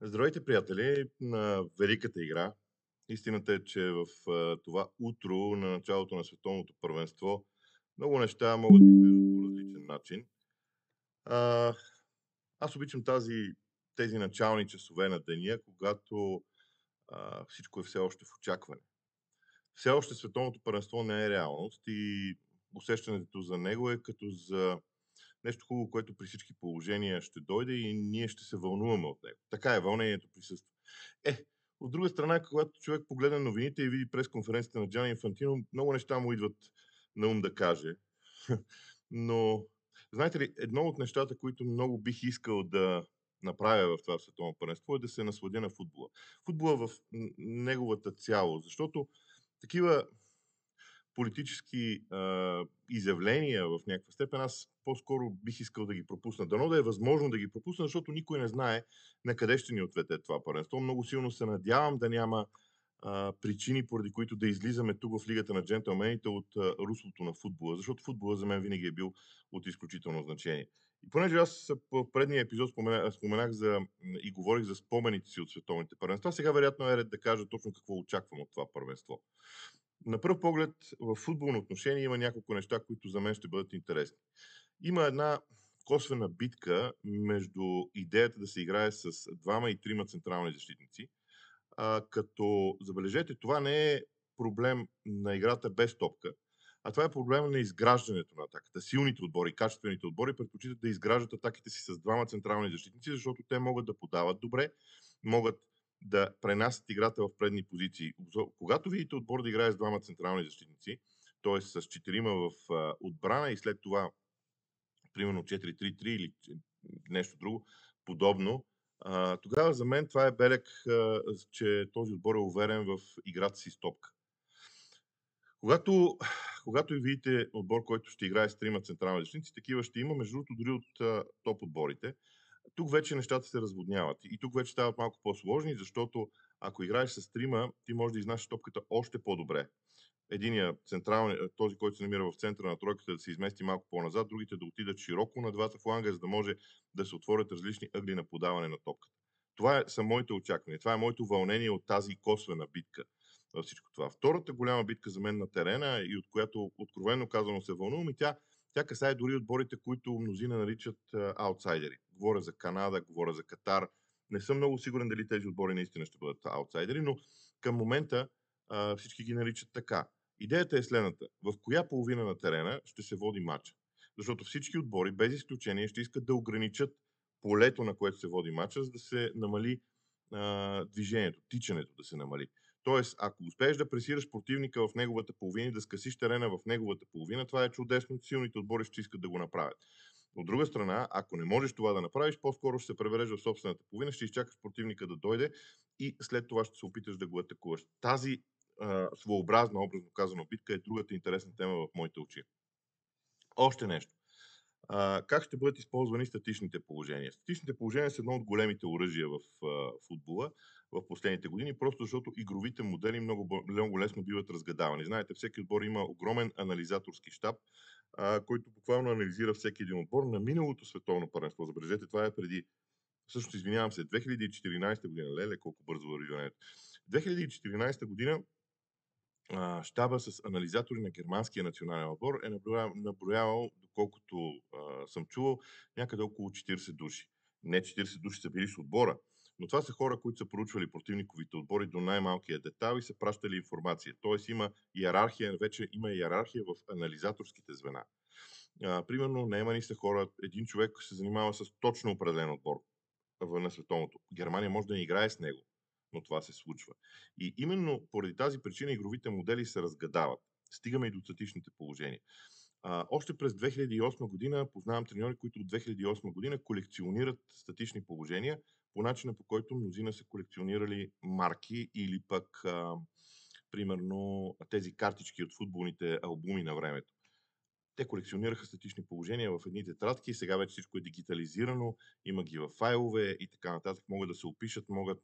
Здравейте, приятели, на великата игра. Истината е, че в това утро на началото на световното първенство много неща могат да изглеждат по различен начин. Аз обичам тези начални часове на деня, когато всичко е все още в очакване. Все още световното първенство не е реалност и усещането за него е като за нещо хубаво, което при всички положения ще дойде и ние ще се вълнуваме от него. Така е, вълнението присъства. От друга страна, когато човек погледне новините и види пресконференцията на Джани Инфантино, много неща му идват на ум да каже. Но, знаете ли, едно от нещата, които много бих искал да направя в това световно първенство, е да се насладя на футбола. Футбола в неговата цялост, защото такива политически изявления в някаква степен, аз по-скоро бих искал да ги пропусна. Дано да е възможно да ги пропусна, защото никой не знае на къде ще ни отведе това първенство. Много силно се надявам да няма причини, поради които да излизаме тук в Лигата на джентълмените от руслото на футбола, защото футбола за мен винаги е бил от изключително значение. И понеже аз в предния епизод споменах и говорих за спомените си от световните първенства, сега вероятно е ред да кажа точно какво очаквам от това първенство. На пръв поглед, в футболно отношение има няколко неща, които за мен ще бъдат интересни. Има една косвена битка между идеята да се играе с двама и трима централни защитници, като, забележете, това не е проблем на играта без топка, а това е проблем на изграждането на атаката. Силните отбори, качествените отбори предпочитат да изграждат атаките си с двама централни защитници, защото те могат да подават добре, могат да пренасят играта в предни позиции. Когато видите отбор да играе с двама централни защитници, т.е. с четирима в отбрана и след това примерно 4-3-3 или нещо друго подобно, тогава за мен това е белег, че този отбор е уверен в играта си с топка. Когато и видите отбор, който ще играе с трима централни защитници, такива ще има, между другото, дори от топ отборите. Тук вече нещата се разводняват и тук вече стават малко по-сложни, защото ако играеш с трима, ти можеш да изнасяш топката още по-добре. Единият централен, този, който се намира в центъра на тройката, да се измести малко по-назад, другите да отидат широко на двата фланга, за да може да се отворят различни ъгли на подаване на топката. Това са моите очаквания, това е моето вълнение от тази косвена битка във всичко това. Втората голяма битка за мен на терена и от която откровенно казано се вълнувам, и тя касае дори отборите, които мнозина наричат аутсайдери. Говоря за Канада, говоря за Катар. Не съм много сигурен дали тези отбори наистина ще бъдат аутсайдери, но към момента всички ги наричат така. Идеята е следната. В коя половина на терена ще се води матча? Защото всички отбори, без изключение, ще искат да ограничат полето, на което се води матча, за да се намали движението, тичането да се намали. Тоест, ако успееш да пресираш противника в неговата половина и да скъсиш терена в неговата половина, това е чудесно, силните отбори ще искат да го направят. От друга страна, ако не можеш това да направиш, по-скоро ще се пребереш в собствената половина, ще изчакаш противника да дойде и след това ще се опиташ да го атакуваш. Тази своеобразна, образно казано, битка е другата интересна тема в моите очи. Още нещо. Как ще бъдат използвани статичните положения? Статичните положения са едно от големите оръжия в футбола в последните години, просто защото игровите модели много лесно биват разгадавани. Знаете, всеки отбор има огромен анализаторски щаб, който буквално анализира всеки един отбор на миналото световно първенство. Забележете, това е преди, всъщност, извинявам се, 2014 година. Леле, колко бързо върви времето. 2014 година щаба с анализатори на германския национален отбор е наброявал, доколкото съм чувал, някъде около 40 души. Не 40 души са били с отбора, но това са хора, които са проучвали противниковите отбори до най-малкия детал и са пращали информация. Тоест има иерархия, вече има иерархия в анализаторските звена. Примерно, наемани са хора, един човек се занимава с точно определен отбор на световното. Германия може да не играе с него, но това се случва. И именно поради тази причина игровите модели се разгадават. Стигаме и до статичните положения. Още през 2008 година познавам треньори, които от 2008 година колекционират статични положения по начина, по който мнозина са колекционирали марки или пък, примерно, тези картички от футболните албуми на времето. Те колекционираха статични положения в едни тетрадки, сега вече всичко е дигитализирано, има ги в файлове и така нататък, могат да се опишат, могат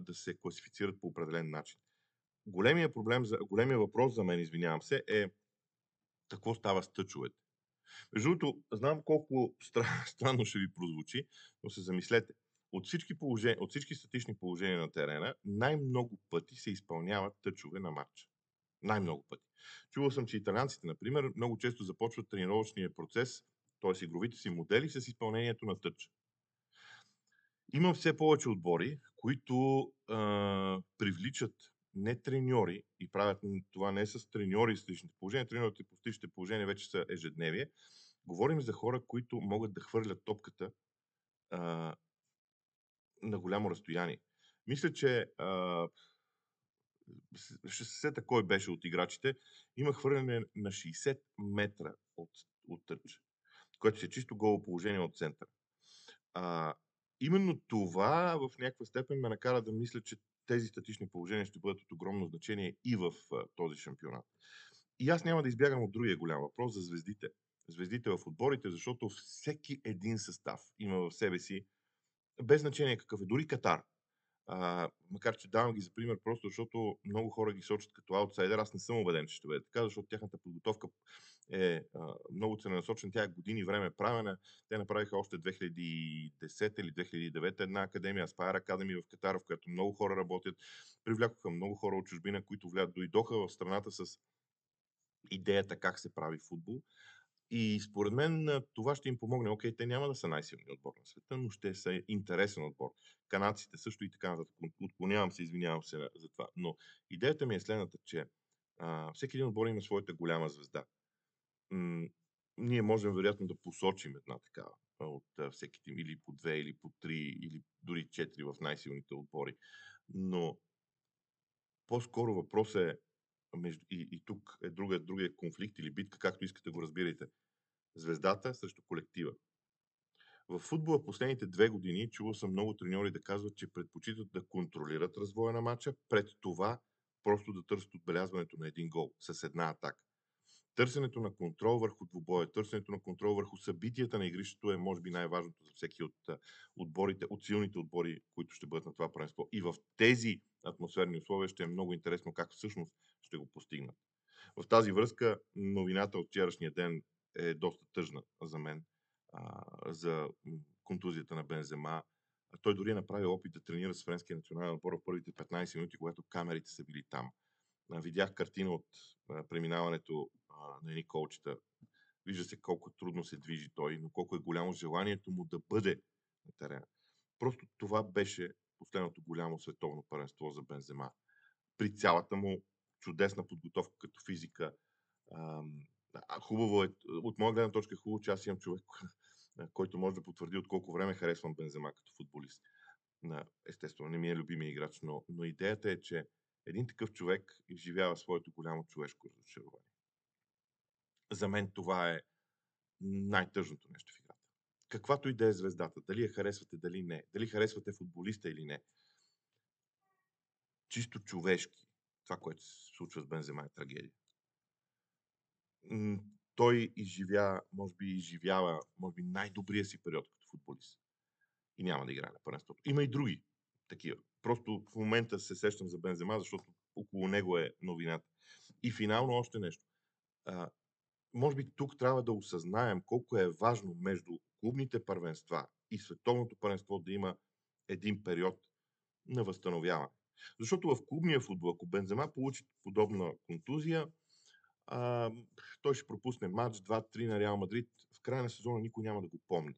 да се класифицират по определен начин. Големия въпрос за мен, извинявам се, е какво става с тъчовете. Между другото, знам колко странно ще ви прозвучи, но се замислете. От всички статични положения на терена, най-много пъти се изпълняват тъчове на матча. Най-много пъти. Чувал съм, че италианците, например, много често започват тренировъчния процес, т.е. игровите си модели с изпълнението на тъч. Има все повече отбори, които привличат не треньори и правят това не с треньори с личните положения. Треньорите по личните положения вече са ежедневие. Говорим за хора, които могат да хвърлят топката на голямо разстояние. Мисля, че ще се сета кой беше от играчите. Има хвърляне на 60 метра от тъч, което си е чисто голо положение от център. Именно това в някаква степен ме накара да мисля, че тези статични положения ще бъдат от огромно значение и в този шампионат. И аз няма да избягам от другия голям въпрос за звездите. Звездите в отборите, защото всеки един състав има в себе си, без значение какъв е, дори Катар. Макар че давам ги за пример, просто защото много хора ги сочат като аутсайдер, аз не съм убеден, че ще бъде така, защото тяхната подготовка е много целенасочена, тя години време правена. Те направиха още 2010 или 2009 една академия, Aspire Academy в Катар, в която много хора работят. Привлякоха много хора от чужбина, които дойдоха в страната с идеята как се прави футбол. И според мен това ще им помогне. Окей, те няма да са най-силният отбор на света, но ще са интересен отбор. Канадците също и така нататък. Отклонявам се, извинявам се за това. Но идеята ми е следната, че всеки един отбор има своята голяма звезда. Ние можем вероятно да посочим една такава от всеки тим, или по две, или по три, или дори четири в най-силните отбори. Но по-скоро въпрос е и тук е другия конфликт или битка, както искате го разбирайте. Звездата срещу колектива. В футбола последните 2 години чувал съм много треньори да казват, че предпочитат да контролират развоя на матча, пред това просто да търсят отбелязването на един гол с една атака. Търсенето на контрол върху двубоя, търсенето на контрол върху събитията на игрището е може би най-важното за всеки от отборите, от силните отбори, които ще бъдат на това първенство. И в тези атмосферни условия ще е много интересно как всъщност ще го постигнат. В тази връзка новината от вчерашния ден е доста тъжна за мен, за контузията на Бензема. Той дори е направил опит да тренира с френския национален отбор в първите 15 минути, когато камерите са били там. Видях картина от преминаването на едни колчета. Вижда се колко трудно се движи той, но колко е голямо желанието му да бъде на терена. Просто това беше последното голямо световно първенство за Бензема. При цялата му чудесна подготовка като физика. Хубаво е, от моя гледна точка е хубаво, че аз имам човек, който може да потвърди от колко време харесвам Бензема като футболист. Естествено, не ми е любимия играч, но идеята е, че един такъв човек изживява своето голямо човешко разочарование. За мен това е най-тъжното нещо в играта. Каквато и да е звездата, дали я харесвате, дали не, дали харесвате футболиста или не, чисто човешки, това, което се случва с Бензема, е трагедия. Той изживява, може би, най-добрия си период като футболист. И няма да играе на първенството. Има и други такива. Просто в момента се сещам за Бензема, защото около него е новината. И финално още нещо. Може би тук трябва да осъзнаем колко е важно между клубните първенства и световното първенство да има един период на възстановяване. Защото в клубния футбол, ако Бензема получи подобна контузия, той ще пропусне матч 2-3 на Реал Мадрид. В края на сезона никой няма да го помни.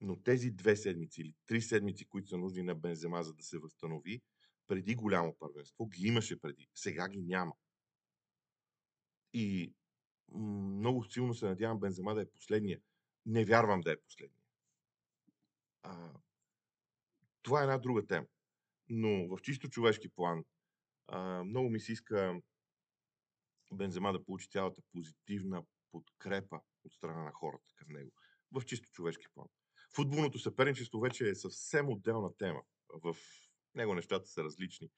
Но тези 2 седмици или 3 седмици, които са нужни на Бензема, за да се възстанови, преди голямо първенство ги имаше преди. Сега ги няма. И много силно се надявам Бензема да е последния. Не вярвам да е последния. Това е една друга тема. Но в чисто човешки план много ми се иска Бензема да получи цялата позитивна подкрепа от страна на хората към него. В чисто човешки план. Футболното съперничество вече е съвсем отделна тема. В него нещата са различни.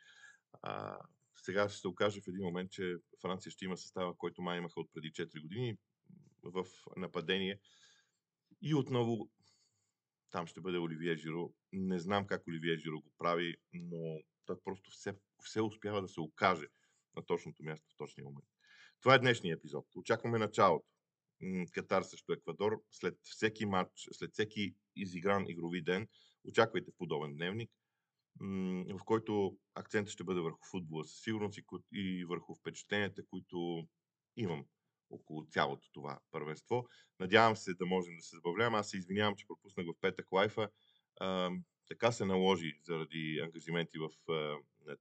Сега ще се окаже в един момент, че Франция ще има състава, който май имаха от преди 4 години в нападение. И отново там ще бъде Оливие Жиро. Не знам как Оливие Жиро го прави, но той просто все успява да се окаже на точното място в точния момент. Това е днешният епизод. Очакваме началото. Катар срещу Еквадор. След всеки матч, след всеки изигран игрови ден, очаквайте подобен дневник, в който акцентът ще бъде върху футбола със сигурност и върху впечатленията, които имам около цялото това първенство. Надявам се да можем да се забавлявам. Аз се извинявам, че пропуснах в петък лайфа. Така се наложи заради ангажименти в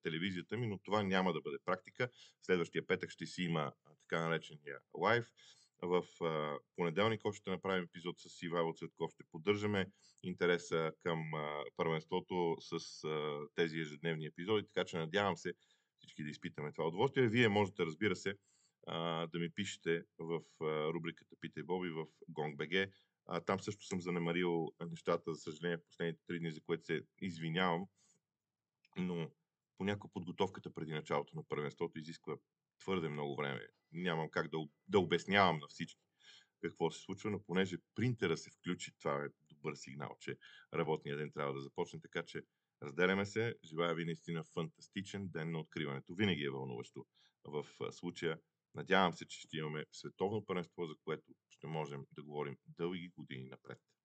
телевизията ми, но това няма да бъде практика. Следващия петък ще си има така наречения лайф. В понеделник още ще направим епизод с Сивайло Цветков. Ще поддържаме интереса към първенството с тези ежедневни епизоди, така че надявам се всички да изпитаме това удоволствие. Вие можете, разбира се, да ми пишете в рубриката Питай Боби в Gong BG. Там също съм занемарил нещата, за съжаление, в последните 3 дни, за което се извинявам, но понякога подготовката преди началото на първенството изисква твърде много време. Нямам как да обяснявам на всички какво се случва, но понеже принтера се включи, това е добър сигнал, че работният ден трябва да започне, така че разделяме се. Желая ви наистина фантастичен ден на откриването. Винаги е вълнуващо в случая. Надявам се, че ще имаме световно първенство, за което ще можем да говорим дълги години напред.